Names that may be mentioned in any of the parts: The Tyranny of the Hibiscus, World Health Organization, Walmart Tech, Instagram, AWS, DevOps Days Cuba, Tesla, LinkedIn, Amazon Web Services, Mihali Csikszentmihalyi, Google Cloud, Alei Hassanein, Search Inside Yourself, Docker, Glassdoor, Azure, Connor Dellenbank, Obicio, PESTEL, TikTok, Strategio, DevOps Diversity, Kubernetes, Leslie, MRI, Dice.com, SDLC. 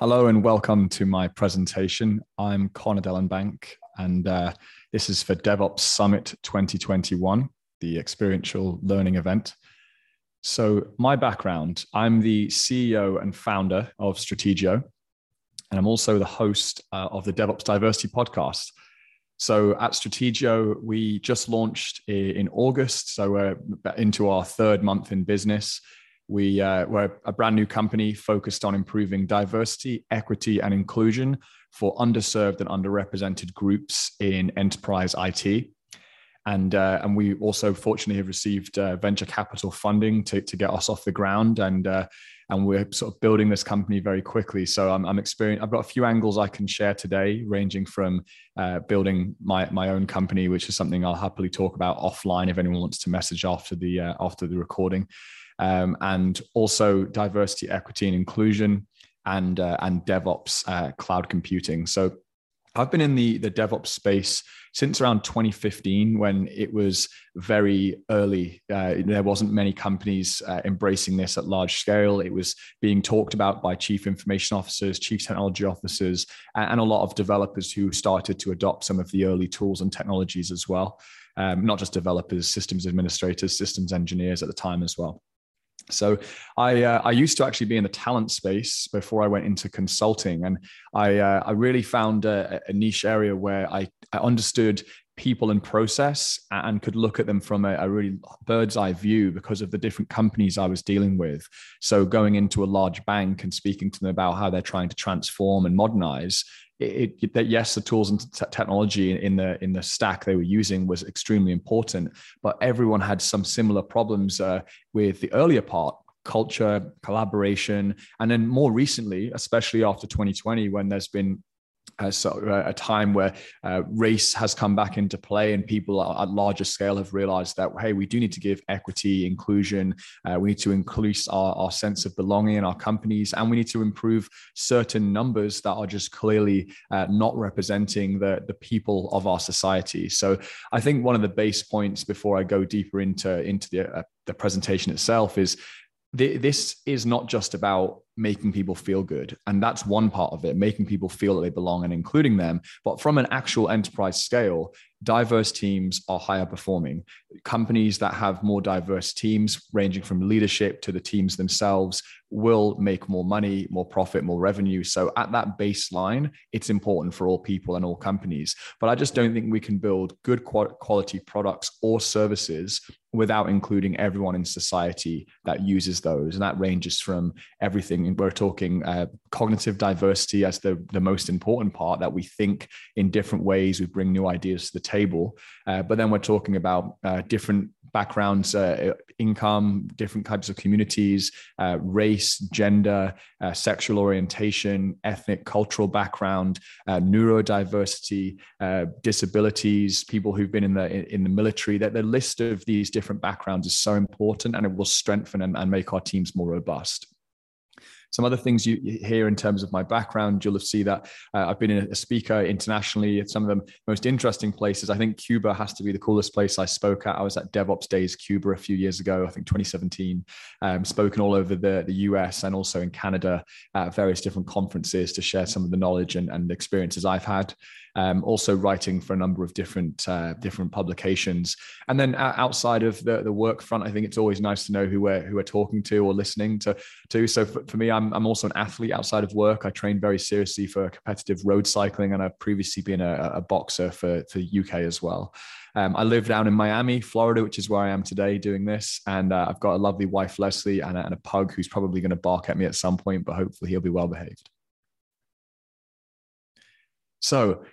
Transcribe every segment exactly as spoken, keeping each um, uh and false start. Hello and welcome to my presentation. I'm Connor Dellenbank, and uh, this is for DevOps Summit twenty twenty-one, the experiential learning event. So my background, I'm the C E O and founder of Strategio, and I'm also the host uh, of the DevOps Diversity podcast. So at Strategio, we just launched in August, so we're into our third month in business. We, uh, we're a brand new company focused on improving diversity, equity, and inclusion for underserved and underrepresented groups in enterprise I T. And, uh, and we also fortunately have received uh, venture capital funding to, to get us off the ground. And, uh, and we're sort of building this company very quickly. So I'm, I'm experienced, I've got a few angles I can share today, ranging from uh, building my, my own company, which is something I'll happily talk about offline if anyone wants to message after the, uh, after the recording. Um, and also diversity, equity, and inclusion, and uh, and DevOps uh, cloud computing. So I've been in the, the DevOps space since around twenty fifteen, when it was very early. Uh, there wasn't many companies uh, embracing this at large scale. It was being talked about by chief information officers, chief technology officers, and a lot of developers who started to adopt some of the early tools and technologies as well. Um, not just developers, systems administrators, systems engineers at the time as well. So I, uh, I used to actually be in the talent space before I went into consulting, and I, uh, I really found a, a niche area where I, I understood people and process and could look at them from a, a really bird's eye view because of the different companies I was dealing with. So going into a large bank and speaking to them about how they're trying to transform and modernize, it, it, that yes, the tools and t technology in the in the stack they were using was extremely important, but everyone had some similar problems uh, with the earlier part: culture, collaboration, and then more recently, especially after twenty twenty, when there's been Uh, so uh, a time where uh, race has come back into play, and people are, at larger scale have realized that, hey, we do need to give equity, inclusion, uh, we need to increase our, our sense of belonging in our companies, and we need to improve certain numbers that are just clearly uh, not representing the, the people of our society. So I think one of the base points before I go deeper into, into the, uh, the presentation itself is th this is not just about making people feel good. And that's one part of it, making people feel that they belong and including them. But from an actual enterprise scale, diverse teams are higher performing. Companies that have more diverse teams, ranging from leadership to the teams themselves, will make more money, more profit, more revenue. So at that baseline, it's important for all people and all companies. But I just don't think we can build good quality products or services without including everyone in society that uses those. And that ranges from everything. We're talking uh, cognitive diversity as the, the most important part, that we think in different ways, we bring new ideas to the table. Uh, but then we're talking about uh, different backgrounds, uh, income, different types of communities, uh, race, gender, uh, sexual orientation, ethnic, cultural background, uh, neurodiversity, uh, disabilities, people who've been in the, in the military. That the list of these different backgrounds is so important, and it will strengthen and, and make our teams more robust. Some other things you hear in terms of my background, you'll see that uh, I've been a speaker internationally at some of the most interesting places. I think Cuba has to be the coolest place I spoke at. I was at DevOps Days Cuba a few years ago, I think twenty seventeen, um, spoken all over the, the U S and also in Canada at various different conferences to share some of the knowledge and, and experiences I've had. Um, also writing for a number of different uh, different publications, and then outside of the, the work front, I think it's always nice to know who we're who we're talking to or listening to. to. So for, for me, I'm I'm also an athlete outside of work. I train very seriously for competitive road cycling, and I've previously been a, a boxer for for the U K as well. Um, I live down in Miami, Florida, which is where I am today doing this, and uh, I've got a lovely wife, Leslie, and a, and a pug who's probably going to bark at me at some point, but hopefully he'll be well behaved. So.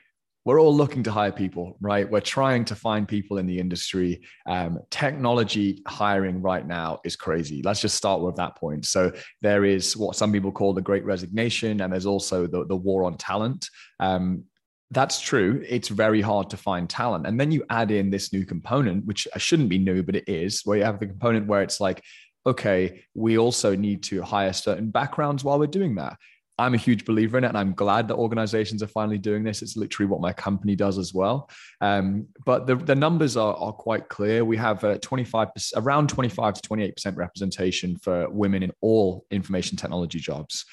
We're all looking to hire people, right? We're trying to find people in the industry. Um, technology hiring right now is crazy. Let's just start with that point. So there is what some people call the Great Resignation, and there's also the, the war on talent. Um, That's true. It's very hard to find talent. And then you add in this new component, which shouldn't be new, but it is, where you have the component where it's like, okay, we also need to hire certain backgrounds while we're doing that. I'm a huge believer in it, and I'm glad that organizations are finally doing this. It's literally what my company does as well. Um, but the, the numbers are, are quite clear. We have a twenty-five, around twenty-five to twenty-eight percent representation for women in all information technology jobs.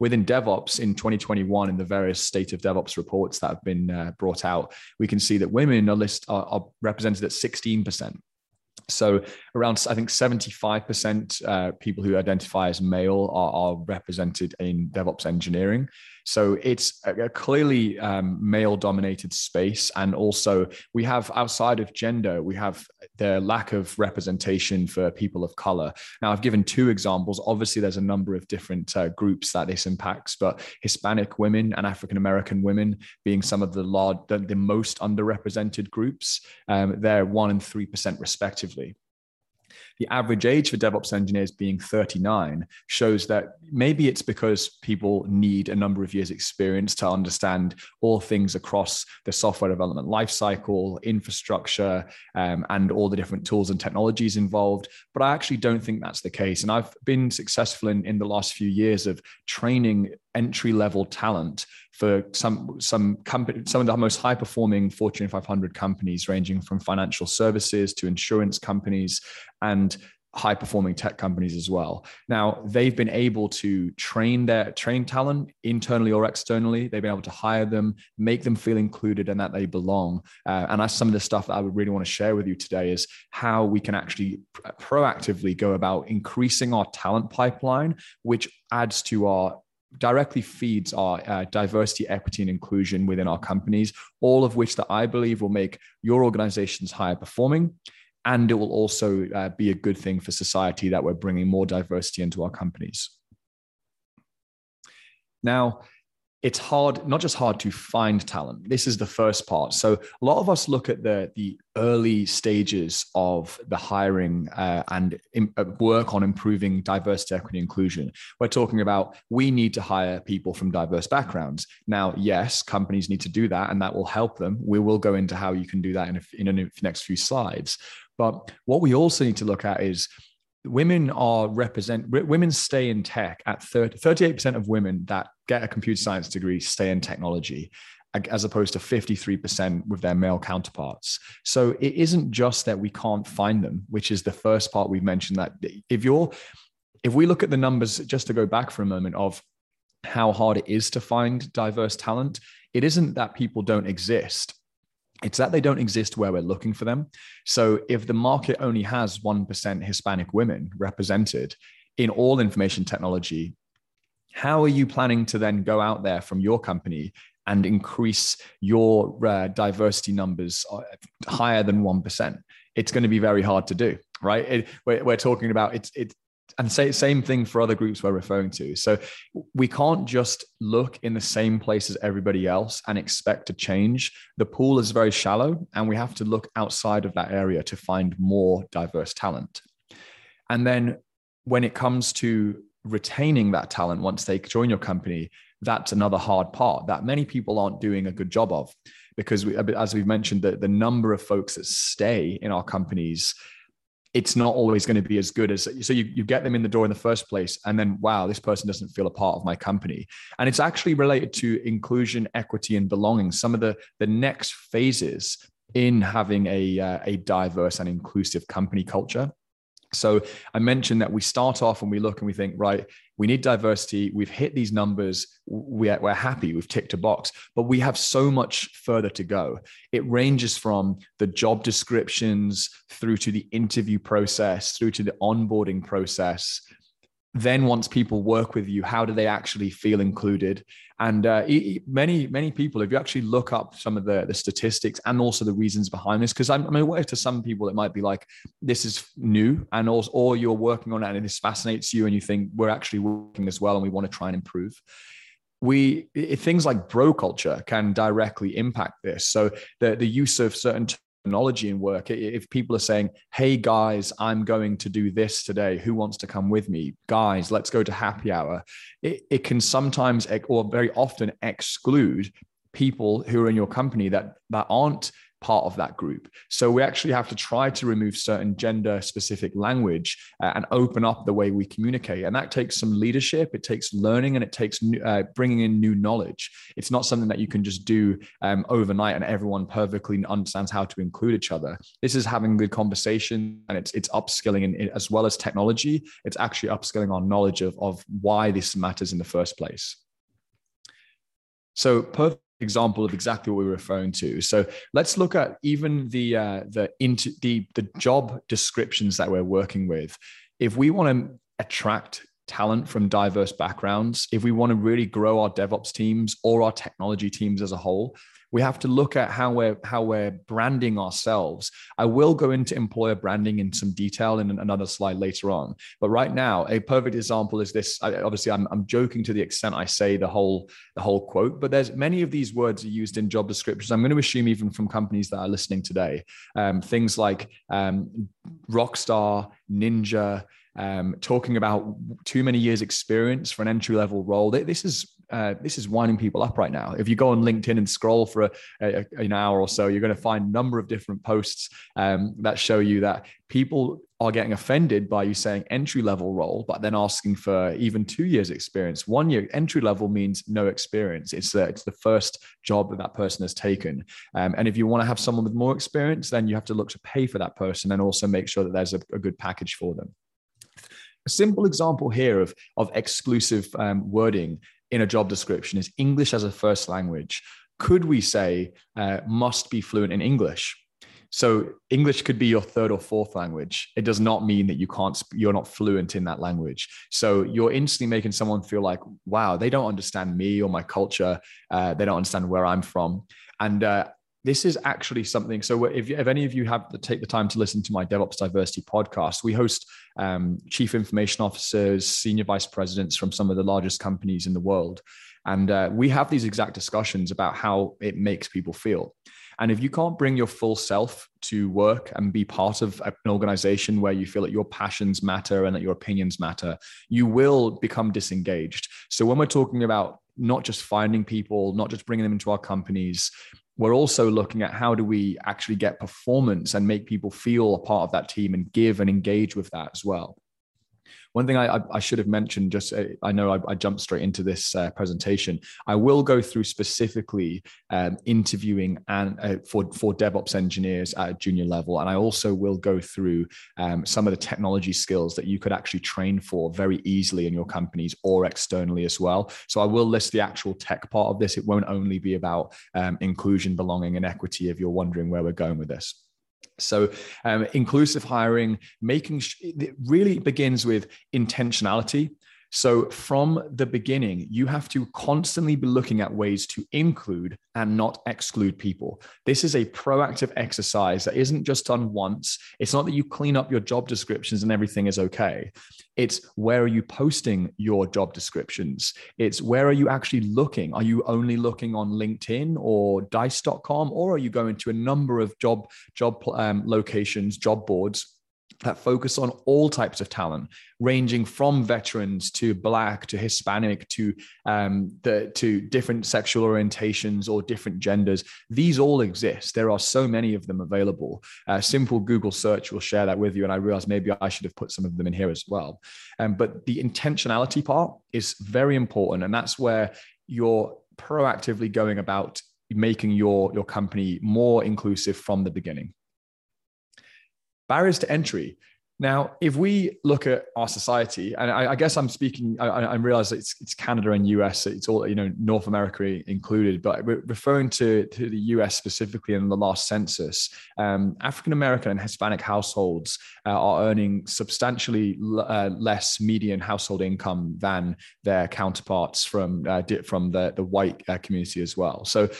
within DevOps in twenty twenty-one, in the various state of DevOps reports that have been uh, brought out, we can see that women are, list, are, are represented at sixteen percent. So around, I think, seventy-five percent uh, people who identify as male are, are represented in DevOps engineering. So it's a, a clearly um, male-dominated space. And also we have, outside of gender, we have the lack of representation for people of color. Now, I've given two examples. Obviously, there's a number of different uh, groups that this impacts, but Hispanic women and African-American women being some of the, large, the, the most underrepresented groups, um, they're one and three percent respectively. The average age for DevOps engineers being thirty-nine shows that maybe it's because people need a number of years experience to understand all things across the software development lifecycle, infrastructure, um, and all the different tools and technologies involved. But I actually don't think that's the case. And I've been successful in, in the last few years of training entry-level talent for some some company, some of the most high-performing Fortune five hundred companies, ranging from financial services to insurance companies and high-performing tech companies as well. Now, they've been able to train their train talent internally or externally. They've been able to hire them, make them feel included and that they belong. Uh, and that's some of the stuff that I would really want to share with you today, is how we can actually proactively go about increasing our talent pipeline, which adds to our directly feeds our uh, diversity, equity, and inclusion within our companies, all of which that I believe will make your organizations higher performing. And it will also uh, be a good thing for society that we're bringing more diversity into our companies. Now, it's hard, not just hard to find talent. This is the first part. So a lot of us look at the, the early stages of the hiring uh, and in, uh, work on improving diversity, equity, inclusion. We're talking about, we need to hire people from diverse backgrounds. Now, yes, companies need to do that, and that will help them. We will go into how you can do that in, a, in the next few slides. But what we also need to look at is, Women are represent. women stay in tech at thirty, thirty-eight percent of women that get a computer science degree stay in technology, as opposed to fifty-three percent with their male counterparts. So it isn't just that we can't find them, which is the first part we've mentioned. That if you're, if we look at the numbers, just to go back for a moment, of how hard it is to find diverse talent, it isn't that people don't exist. It's that they don't exist where we're looking for them. So if the market only has one percent Hispanic women represented in all information technology, how are you planning to then go out there from your company and increase your uh, diversity numbers higher than one percent? It's going to be very hard to do, right? It, we're, we're talking about it's, it's, And say, same thing for other groups we're referring to. So we can't just look in the same place as everybody else and expect to change. The pool is very shallow, and we have to look outside of that area to find more diverse talent. And then when it comes to retaining that talent once they join your company, that's another hard part that many people aren't doing a good job of, because we, as we've mentioned, the, the number of folks that stay in our companies, it's not always going to be as good as, so you, you get them in the door in the first place, and then, wow, this person doesn't feel a part of my company. And it's actually related to inclusion, equity, and belonging, some of the, the next phases in having a, uh, a diverse and inclusive company culture. So I mentioned that we start off and we look and we think, right, we need diversity. We've hit these numbers. We're, we're happy. We've ticked a box, but we have so much further to go. It ranges from the job descriptions through to the interview process, through to the onboarding process. Then once people work with you, how do they actually feel included? And uh, many, many people, if you actually look up some of the, the statistics and also the reasons behind this, because I'm, I'm aware to some people, it might be like, this is new, and also, or you're working on it and this fascinates you and you think, we're actually working as well and we want to try and improve. We, it, things like bro culture can directly impact this. So the, the use of certain t- technology in work, if people are saying, hey guys, I'm going to do this today, who wants to come with me? Guys, let's go to happy hour. It, it can sometimes, or very often, exclude people who are in your company that that aren't part of that group. So we actually have to try to remove certain gender specific language uh, and open up the way we communicate. And that takes some leadership, it takes learning, and it takes new, uh, bringing in new knowledge. It's not something that you can just do um, overnight and everyone perfectly understands how to include each other. This is having good conversation, and it's, it's upskilling in, in, as well as technology. It's actually upskilling our knowledge of, of why this matters in the first place. So perfect example of exactly what we were referring to. So let's look at even the uh, the, into, the the job descriptions that we're working with. If we want to attract talent from diverse backgrounds, if we want to really grow our DevOps teams or our technology teams as a whole, we have to look at how we're how we're branding ourselves. I will go into employer branding in some detail in another slide later on. But right now, a perfect example is this. I, obviously, I'm, I'm joking to the extent I say the whole the whole quote, but there's many of these words are used in job descriptions. I'm going to assume even from companies that are listening today, um, things like um, rockstar, ninja, um, talking about too many years experience for an entry level role. This is Uh, this is winding people up right now. If you go on LinkedIn and scroll for a, a, an hour or so, you're going to find a number of different posts um, that show you that people are getting offended by you saying entry level role, but then asking for even two years experience. One year entry level means no experience. It's the, it's the first job that that person has taken. Um, and if you want to have someone with more experience, then you have to look to pay for that person and also make sure that there's a, a good package for them. A simple example here of, of exclusive um, wording in a job description is English as a first language. Could we say uh, must be fluent in English? So English could be your third or fourth language. It does not mean that you can't, you're not fluent in that language. So you're instantly making someone feel like, wow, they don't understand me or my culture. Uh, they don't understand where I'm from. And uh, this is actually something. So if, if any of you have to take the time to listen to my DevOps Diversity podcast, we host um, chief information officers, senior vice presidents from some of the largest companies in the world. And uh, we have these exact discussions about how it makes people feel. And if you can't bring your full self to work and be part of an organization where you feel that your passions matter and that your opinions matter, you will become disengaged. So when we're talking about not just finding people, not just bringing them into our companies, we're also looking at how do we actually get performance and make people feel a part of that team and give and engage with that as well. One thing I, I should have mentioned, just I know I, I jumped straight into this uh, presentation. I will go through specifically um, interviewing and uh, for, for DevOps engineers at a junior level. And I also will go through um, some of the technology skills that you could actually train for very easily in your companies or externally as well. So I will list the actual tech part of this. It won't only be about um, inclusion, belonging, and equity if you're wondering where we're going with this. So um, inclusive hiring, making sh- it really begins with intentionality. So from the beginning, you have to constantly be looking at ways to include and not exclude people. This is a proactive exercise that isn't just done once. It's not that you clean up your job descriptions and everything is okay. It's where are you posting your job descriptions? It's where are you actually looking? Are you only looking on LinkedIn or Dice dot com, or are you going to a number of job, job um, locations, job boards that focus on all types of talent, ranging from veterans to Black to Hispanic to um, the, to different sexual orientations or different genders? These all exist. There are so many of them available. A simple Google search will share that with you. And I realized maybe I should have put some of them in here as well. Um, but the intentionality part is very important. And that's where you're proactively going about making your, your company more inclusive from the beginning. Barriers to entry. Now, if we look at our society, and I, I guess I'm speaking, I, I realize it's, it's Canada and U S, it's all, you know, North America included, but we're referring to, to the U S specifically in the last census, um, African-American and Hispanic households uh, are earning substantially l- uh, less median household income than their counterparts from, uh, from the, the white uh, community as well. So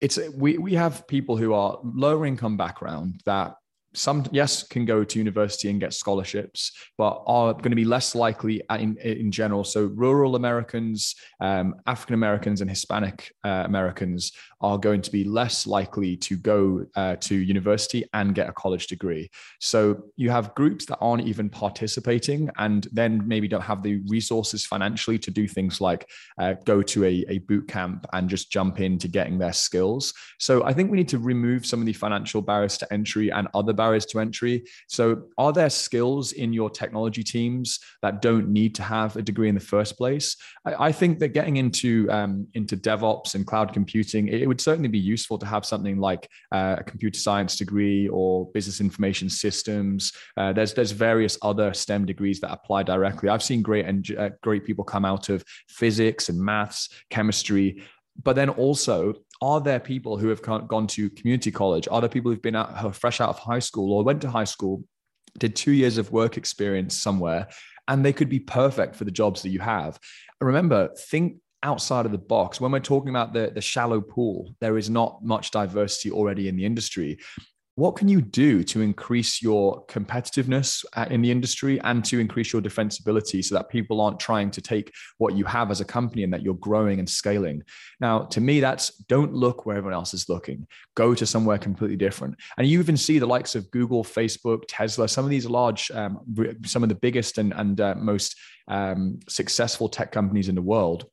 it's, we, we have people who are lower income background that some, yes, can go to university and get scholarships, but are going to be less likely in, in general. So rural Americans, um, African Americans, and Hispanic uh, Americans are going to be less likely to go uh, to university and get a college degree. So you have groups that aren't even participating and then maybe don't have the resources financially to do things like uh, go to a, a boot camp and just jump into getting their skills. So I think we need to remove some of the financial barriers to entry and other barriers barriers to entry. So are there skills in your technology teams that don't need to have a degree in the first place? I, I think that getting into, um, into DevOps and cloud computing, it, it would certainly be useful to have something like uh, a computer science degree or business information systems. Uh, there's, there's various other STEM degrees that apply directly. I've seen great, and uh, great people come out of physics and maths, chemistry, but then also, are there people who have gone to community college? Are there people who've been out, who are fresh out of high school or went to high school, did two years of work experience somewhere, and they could be perfect for the jobs that you have? Remember, think outside of the box. When we're talking about the, the shallow pool, there is not much diversity already in the industry. What can you do to increase your competitiveness in the industry and to increase your defensibility so that people aren't trying to take what you have as a company and that you're growing and scaling? Now, to me, that's don't look where everyone else is looking. Go to somewhere completely different. And you even see the likes of Google, Facebook, Tesla, some of these large, um, some of the biggest and, and uh, most um, successful tech companies in the world.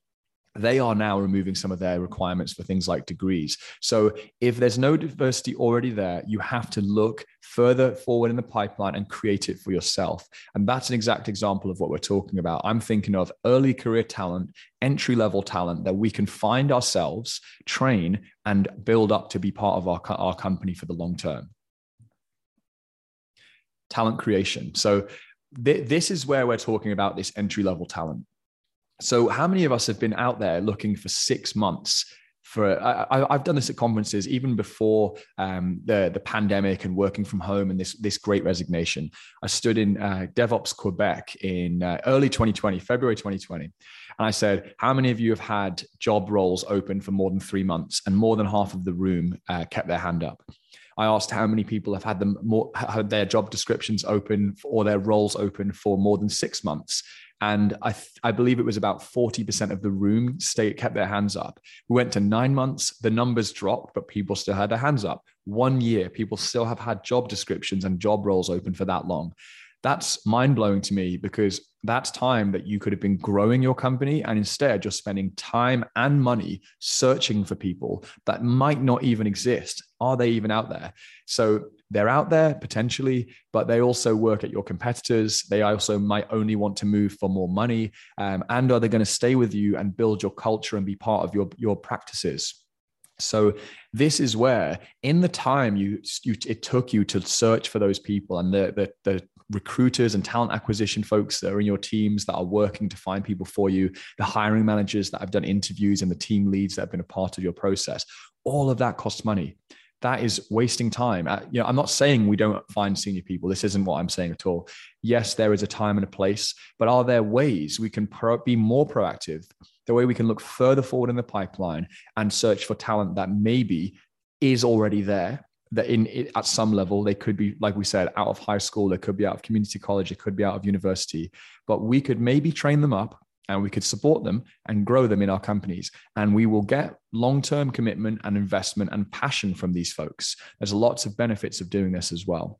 They are now removing some of their requirements for things like degrees. So if there's no diversity already there, you have to look further forward in the pipeline and create it for yourself. And that's an exact example of what we're talking about. I'm thinking of early career talent, entry-level talent that we can find ourselves, train, and build up to be part of our, our company for the long term. Talent creation. So th- this is where we're talking about this entry-level talent. So how many of us have been out there looking for six months for, I, I've done this at conferences even before um, the, the pandemic and working from home and this, this great resignation. I stood in uh, DevOps Quebec in uh, early twenty twenty, February twenty twenty. And I said, how many of you have had job roles open for more than three months? And more than half of the room uh, kept their hand up. I asked how many people have had, them more, had their job descriptions open or their roles open for more than six months. And I, th- I believe it was about forty percent of the room stayed, kept their hands up. We went to nine months, the numbers dropped, but people still had their hands up. One year, people still have had job descriptions and job roles open for that long. That's mind-blowing to me because that's time that you could have been growing your company and instead you're spending time and money searching for people that might not even exist. Are they even out there? So they're out there potentially, but they also work at your competitors. They also might only want to move for more money. Um, and are they going to stay with you and build your culture and be part of your, your practices? So this is where in the time you, you it took you to search for those people and the the, the recruiters and talent acquisition folks that are in your teams that are working to find people for you, the hiring managers that have done interviews and the team leads that have been a part of your process, all of that costs money. That is wasting time. Uh, you know, I'm not saying we don't find senior people. This isn't what I'm saying at all. Yes, there is a time and a place, but are there ways we can pro- be more proactive? The way we can look further forward in the pipeline and search for talent that maybe is already there, that in it, at some level, they could be, like we said, out of high school, they could be out of community college, it could be out of university, but we could maybe train them up and we could support them and grow them in our companies. And we will get long-term commitment and investment and passion from these folks. There's lots of benefits of doing this as well.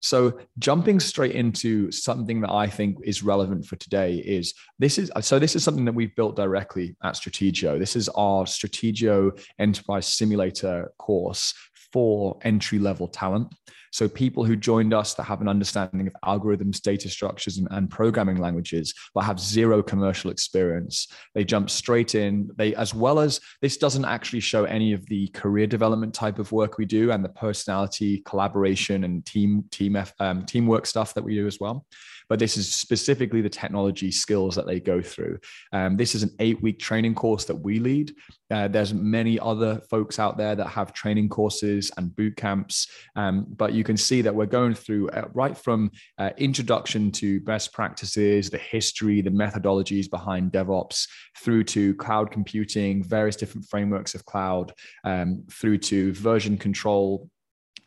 So jumping straight into something that I think is relevant for today is this is so this is something that we've built directly at Strategio. This is our Strategio Enterprise Simulator course for entry-level talent. So people who joined us that have an understanding of algorithms, data structures, and, and programming languages, but have zero commercial experience. They jump straight in. They, as well as this doesn't actually show any of the career development type of work we do and the personality, collaboration, and team team um, teamwork stuff that we do as well. But this is specifically the technology skills that they go through. Um, this is an eight-week training course that we lead. Uh, there's many other folks out there that have training courses and boot camps, um, but you can see that we're going through uh, right from uh, introduction to best practices, the history, the methodologies behind DevOps, through to cloud computing, various different frameworks of cloud, um, through to version control,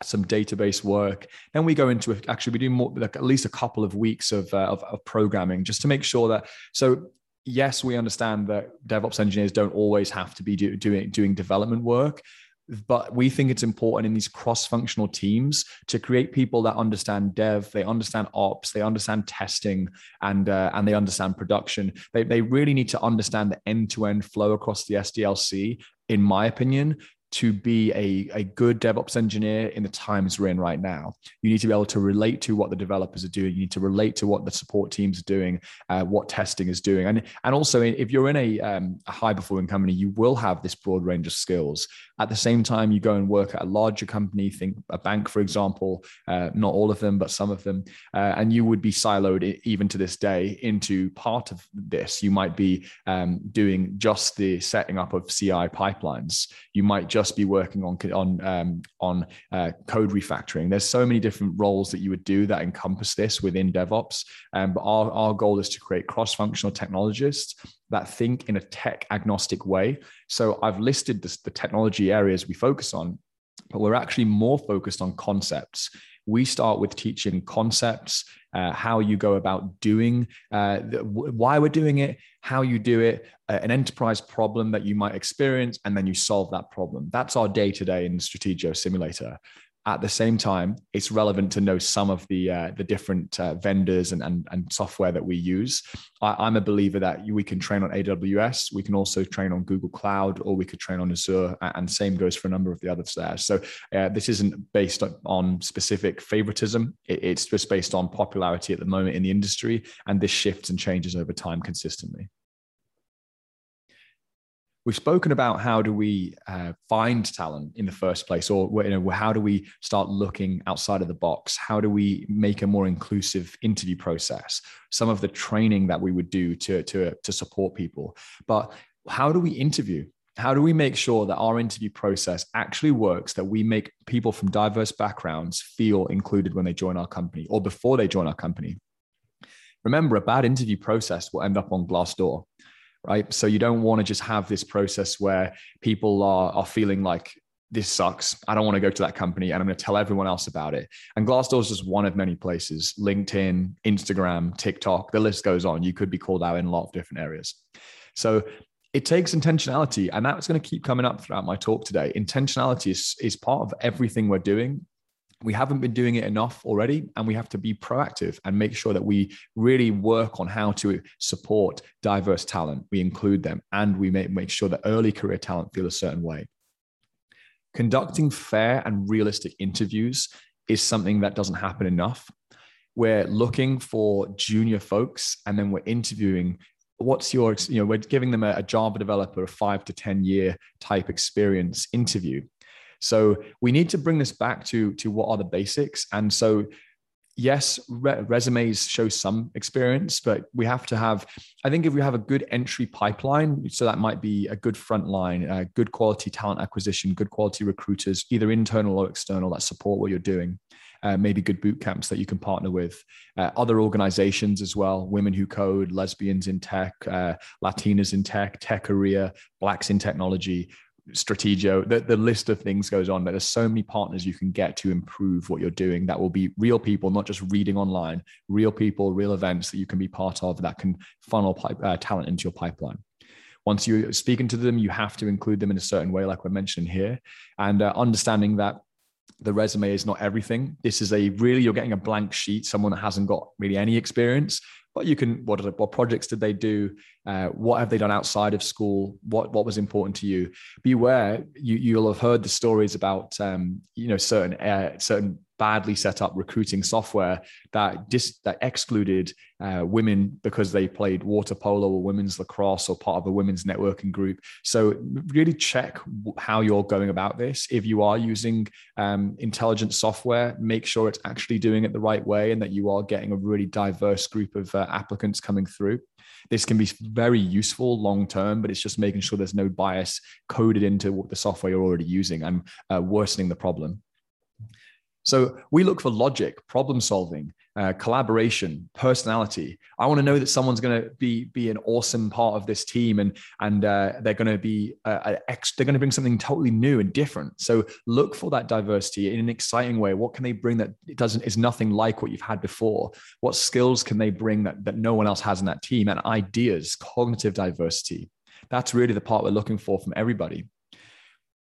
some database work. Then we go into actually we do more like at least a couple of weeks of, uh, of of programming just to make sure that. So yes, we understand that DevOps engineers don't always have to be do, doing doing development work, but we think it's important in these cross-functional teams to create people that understand dev, they understand ops, they understand testing, and uh, and they understand production. They they really need to understand the end-to-end flow across the S D L C, in my opinion, to be a, a good DevOps engineer in the times we're in right now. You need to be able to relate to what the developers are doing. You need to relate to what the support teams are doing, uh, what testing is doing. And, and also, if you're in a, um, a high-performing company, you will have this broad range of skills. At the same time, you go and work at a larger company, think a bank, for example, uh, not all of them, but some of them, uh, and you would be siloed even to this day into part of this. You might be um, doing just the setting up of C I pipelines. You might just Just be working on on um, on uh, code refactoring. There's so many different roles that you would do that encompass this within DevOps. Um, but our, our goal is to create cross-functional technologists that think in a tech-agnostic way. So I've listed this, the technology areas we focus on, but we're actually more focused on concepts. We start with teaching concepts, uh, how you go about doing, uh, the, why we're doing it, how you do it, uh, an enterprise problem that you might experience, and then you solve that problem. That's our day-to-day in Strategio Simulator. At the same time, it's relevant to know some of the uh, the different uh, vendors and, and, and software that we use. I, I'm a believer that we can train on A W S, we can also train on Google Cloud, or we could train on Azure, and same goes for a number of the others there. So uh, this isn't based on specific favoritism. It, it's just based on popularity at the moment in the industry, and this shifts and changes over time consistently. We've spoken about how do we uh, find talent in the first place, or you know, how do we start looking outside of the box? How do we make a more inclusive interview process? Some of the training that we would do to, to, to support people. But how do we interview? How do we make sure that our interview process actually works, that we make people from diverse backgrounds feel included when they join our company or before they join our company? Remember, a bad interview process will end up on Glassdoor. Right? So you don't want to just have this process where people are, are feeling like, this sucks, I don't want to go to that company, and I'm going to tell everyone else about it. And Glassdoor is just one of many places. LinkedIn, Instagram, TikTok, the list goes on. You could be called out in a lot of different areas. So it takes intentionality, and that's going to keep coming up throughout my talk today. Intentionality is, is part of everything we're doing. We haven't been doing it enough already, and we have to be proactive and make sure that we really work on how to support diverse talent. We include them, and we make, make sure that early career talent feel a certain way. Conducting fair and realistic interviews is something that doesn't happen enough. We're looking for junior folks, and then we're interviewing what's your, you know, we're giving them a, a Java developer, a five to ten year type experience interview. So we need to bring this back to, to what are the basics. And so, yes, re- resumes show some experience, but we have to have, I think if we have a good entry pipeline, so that might be a good front line, uh, good quality talent acquisition, good quality recruiters, either internal or external that support what you're doing. Uh, maybe good boot camps that you can partner with, uh, other organizations as well, Women Who Code, Lesbians in Tech, uh, Latinas in Tech, Tech Area, Blacks in Technology, Strategio, the, the list of things goes on. But there's so many partners you can get to improve what you're doing that will be real people, not just reading online, real people, real events that you can be part of that can funnel pipe, uh, talent into your pipeline. Once you're speaking to them, you have to include them in a certain way, like we're mentioning here, and uh, understanding that the resume is not everything. This is a really, you're getting a blank sheet, someone that hasn't got really any experience. But you can, what, what projects did they do? Uh, what have they done outside of school? What what was important to you? Beware, you, you'll have heard the stories about um, you know certain uh, certain badly set up recruiting software that dis, that excluded uh, women because they played water polo or women's lacrosse or part of a women's networking group. So really check how you're going about this. If you are using um, intelligent software, make sure it's actually doing it the right way and that you are getting a really diverse group of uh, applicants coming through. This can be very useful long-term, but it's just making sure there's no bias coded into what the software you're already using and uh, worsening the problem. So we look for logic, problem solving, uh, collaboration, personality. I want to know that someone's going to be be an awesome part of this team, and and uh, they're going to be uh, ex- they're going to bring something totally new and different. So look for that diversity in an exciting way. What can they bring that it doesn't is nothing like what you've had before? What skills can they bring that that no one else has in that team? And ideas, cognitive diversity. That's really the part we're looking for from everybody.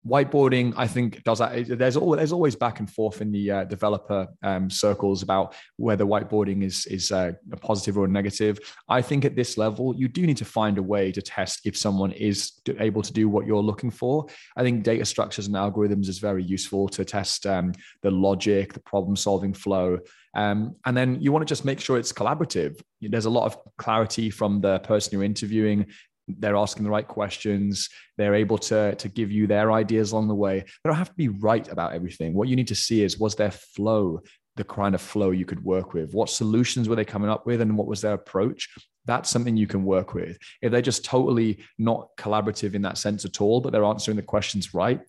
Whiteboarding, I think, does that. There's all there's always back and forth in the uh, developer um, circles about whether whiteboarding is is uh, a positive or a negative. I think at this level, you do need to find a way to test if someone is able to do what you're looking for. I think data structures and algorithms is very useful to test um, the logic, the problem solving flow. Um, and then you want to just make sure it's collaborative. There's a lot of clarity from the person you're interviewing. They're asking the right questions. They're able to, to give you their ideas along the way. They don't have to be right about everything. What you need to see is, was their flow the kind of flow you could work with? What solutions were they coming up with, and what was their approach? That's something you can work with. If they're just totally not collaborative in that sense at all, but they're answering the questions right,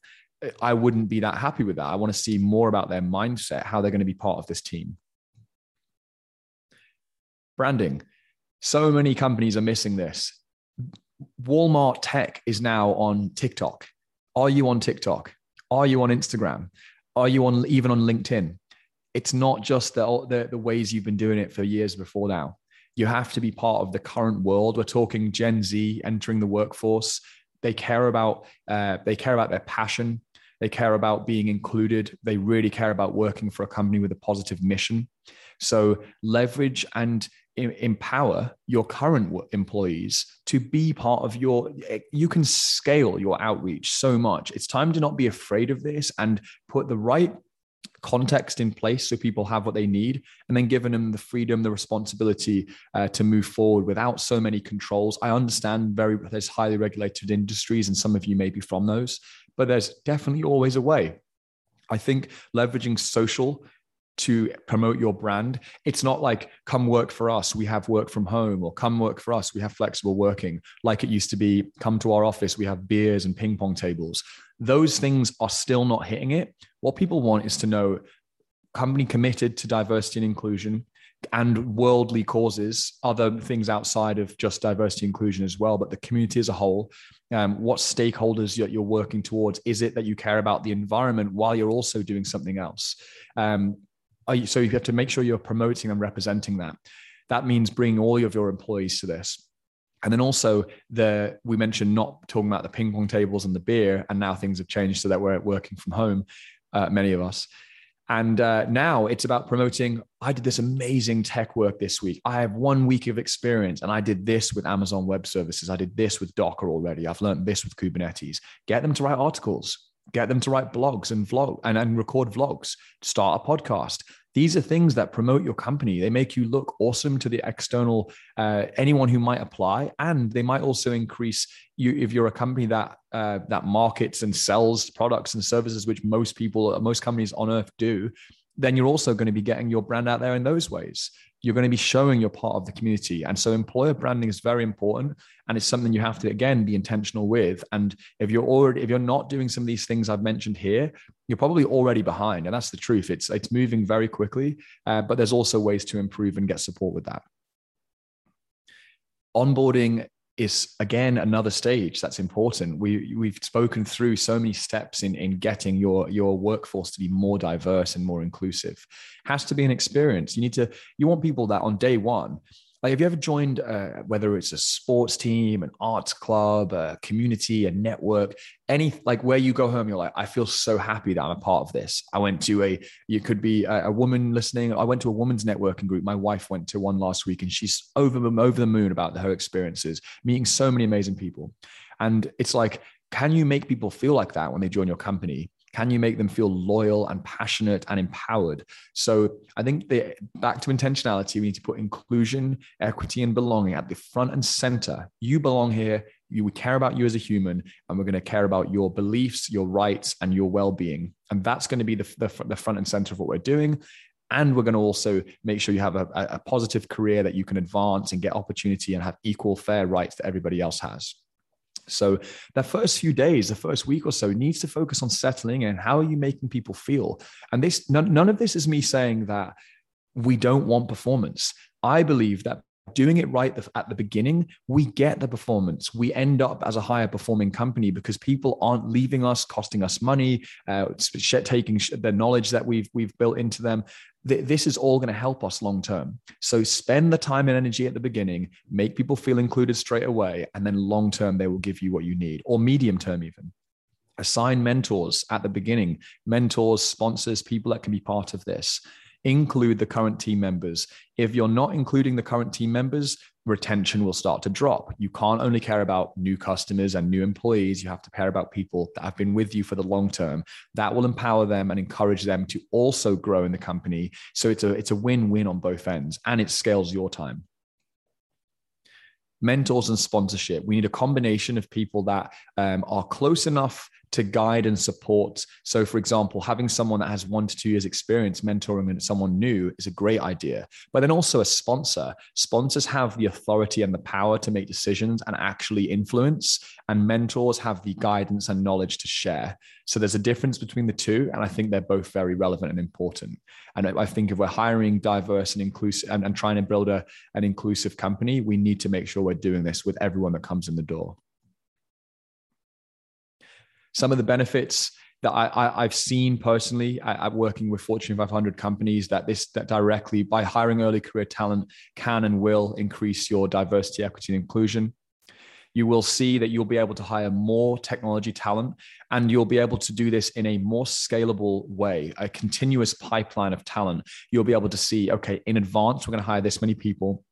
I wouldn't be that happy with that. I want to see more about their mindset, how they're going to be part of this team. Branding. So many companies are missing this. Walmart Tech is now on TikTok. Are you on TikTok? Are you on Instagram? Are you on even on LinkedIn? It's not just the, the, the ways you've been doing it for years before now. You have to be part of the current world. We're talking Gen Z entering the workforce. They care about uh, they care about their passion. They care about being included. They really care about working for a company with a positive mission. So leverage and empower your current employees to be part of your, you can scale your outreach so much. It's time to not be afraid of this and put the right context in place so people have what they need, and then giving them the freedom, the responsibility uh, to move forward without so many controls. I understand very, there's highly regulated industries and some of you may be from those, but there's definitely always a way. I think leveraging social to promote your brand. It's not like, come work for us, we have work from home, or come work for us, we have flexible working. Like it used to be, come to our office, we have beers and ping pong tables. Those things are still not hitting it. What people want is to know company committed to diversity and inclusion and worldly causes, other things outside of just diversity and inclusion as well, but the community as a whole. Um, what stakeholders you're, you're working towards? Is it that you care about the environment while you're also doing something else? Um, Are you, so you have to make sure you're promoting and representing that. That means bringing all of your employees to this. And then also the, we mentioned not talking about the ping pong tables and the beer, and now things have changed so that we're working from home, uh, many of us. And uh, now it's about promoting, I did this amazing tech work this week. I have one week of experience and I did this with Amazon Web Services. I did this with Docker already. I've learned this with Kubernetes. Get them to write articles. Get them to write blogs and vlog and, and record vlogs, start a podcast. These are things that promote your company. They make you look awesome to the external, uh, anyone who might apply. And they might also increase you if you're a company that uh, that markets and sells products and services, which most people, most companies on earth do, then you're also going to be getting your brand out there in those ways. You're going to be showing you're part of the community. And so employer branding is very important. And it's something you have to, again, be intentional with. And if you're already, if you're not doing some of these things I've mentioned here, you're probably already behind. And that's the truth. It's, it's moving very quickly, uh, but there's also ways to improve and get support with that. Onboarding is, again, another stage that's important. We, we've spoken through so many steps in, in getting your, your workforce to be more diverse and more inclusive. Has to be an experience. You need to, you want people that on day one, like have you ever joined, uh, whether it's a sports team, an arts club, a community, a network, any, like where you go home, you're like, I feel so happy that I'm a part of this. I went to a, you could be a, a woman listening. I went to a women's networking group. My wife went to one last week and she's over, over the moon about her experiences, meeting so many amazing people. And it's like, can you make people feel like that when they join your company? Can you make them feel loyal and passionate and empowered? So I think the, back to intentionality, we need to put inclusion, equity, and belonging at the front and center. You belong here. You, we care about you as a human, and we're going to care about your beliefs, your rights, and your well-being. And that's going to be the, the, the front and center of what we're doing. And we're going to also make sure you have a, a positive career that you can advance and get opportunity and have equal fair rights that everybody else has. So the first few days, the first week or so needs to focus on settling and how are you making people feel? And this, none, none of this is me saying that we don't want performance. I believe that doing it right at the beginning, we get the performance. We end up as a higher performing company because people aren't leaving us, costing us money, uh, taking the knowledge that we've we've built into them. This is all going to help us long term. So spend the time and energy at the beginning, make people feel included straight away, and then long term they will give you what you need, or medium term even. Assign mentors at the beginning, mentors, sponsors, people that can be part of this. Include the current team members. If you're not including the current team members, retention will start to drop. You can't only care about new customers and new employees. You have to care about people that have been with you for the long term. That will empower them and encourage them to also grow in the company. So it's a, it's a win-win on both ends, and it scales your time. Mentors and sponsorship. We need a combination of people that um, are close enough to guide and support. So, for example, having someone that has one to two years experience mentoring someone new is a great idea. But then also a sponsor. Sponsors have the authority and the power to make decisions and actually influence, and mentors have the guidance and knowledge to share. So there's a difference between the two, and I think they're both very relevant and important. And I think if we're hiring diverse and inclusive and, and trying to build a, an inclusive company, we need to make sure we're doing this with everyone that comes in the door. Some of the benefits that I, I, I've seen personally, I, I'm working with Fortune five hundred companies, that this that directly by hiring early career talent can and will increase your diversity, equity, and inclusion. You will see that you'll be able to hire more technology talent, and you'll be able to do this in a more scalable way, a continuous pipeline of talent. You'll be able to see, okay, in advance, we're going to hire this many people.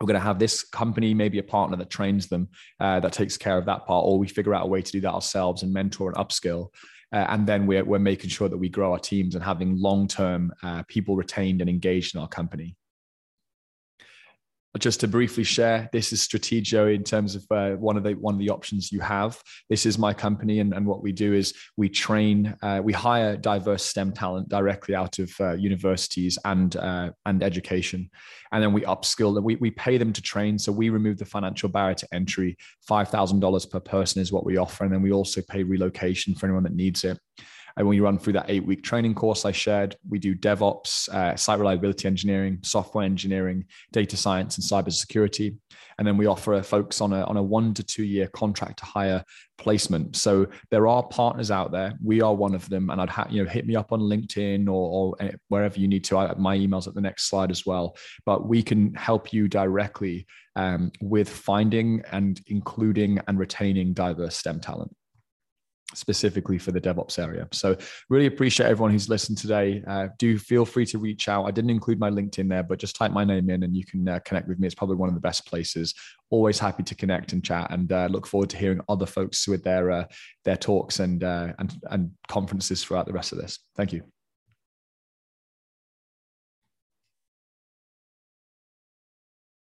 We're going to have this company, maybe a partner that trains them, uh, that takes care of that part, or we figure out a way to do that ourselves and mentor and upskill. Uh, and then we're, we're making sure that we grow our teams and having long-term uh, people retained and engaged in our company. Just to briefly share, this is Strategio in terms of uh, one of the one of the options you have. This is my company, and, and what we do is we train, uh, we hire diverse STEM talent directly out of uh, universities and uh, and education, and then we upskill them. We we pay them to train, so we remove the financial barrier to entry. Five thousand dollars per person is what we offer, and then we also pay relocation for anyone that needs it. And when you run through that eight-week training course I shared, we do DevOps, uh, site reliability engineering, software engineering, data science, and cybersecurity. And then we offer folks on a, on a one to two-year contract to hire placement. So there are partners out there. We are one of them. And I'd ha- you know hit me up on LinkedIn or, or wherever you need to. I, my email's at the next slide as well. But we can help you directly um, with finding and including and retaining diverse STEM talent, specifically for the DevOps area. So really appreciate everyone who's listened today. Uh, do feel free to reach out. I didn't include my LinkedIn there, but just type my name in and you can uh, connect with me. It's probably one of the best places. Always happy to connect and chat, and uh, look forward to hearing other folks with their uh, their talks and, uh, and, and conferences throughout the rest of this. Thank you.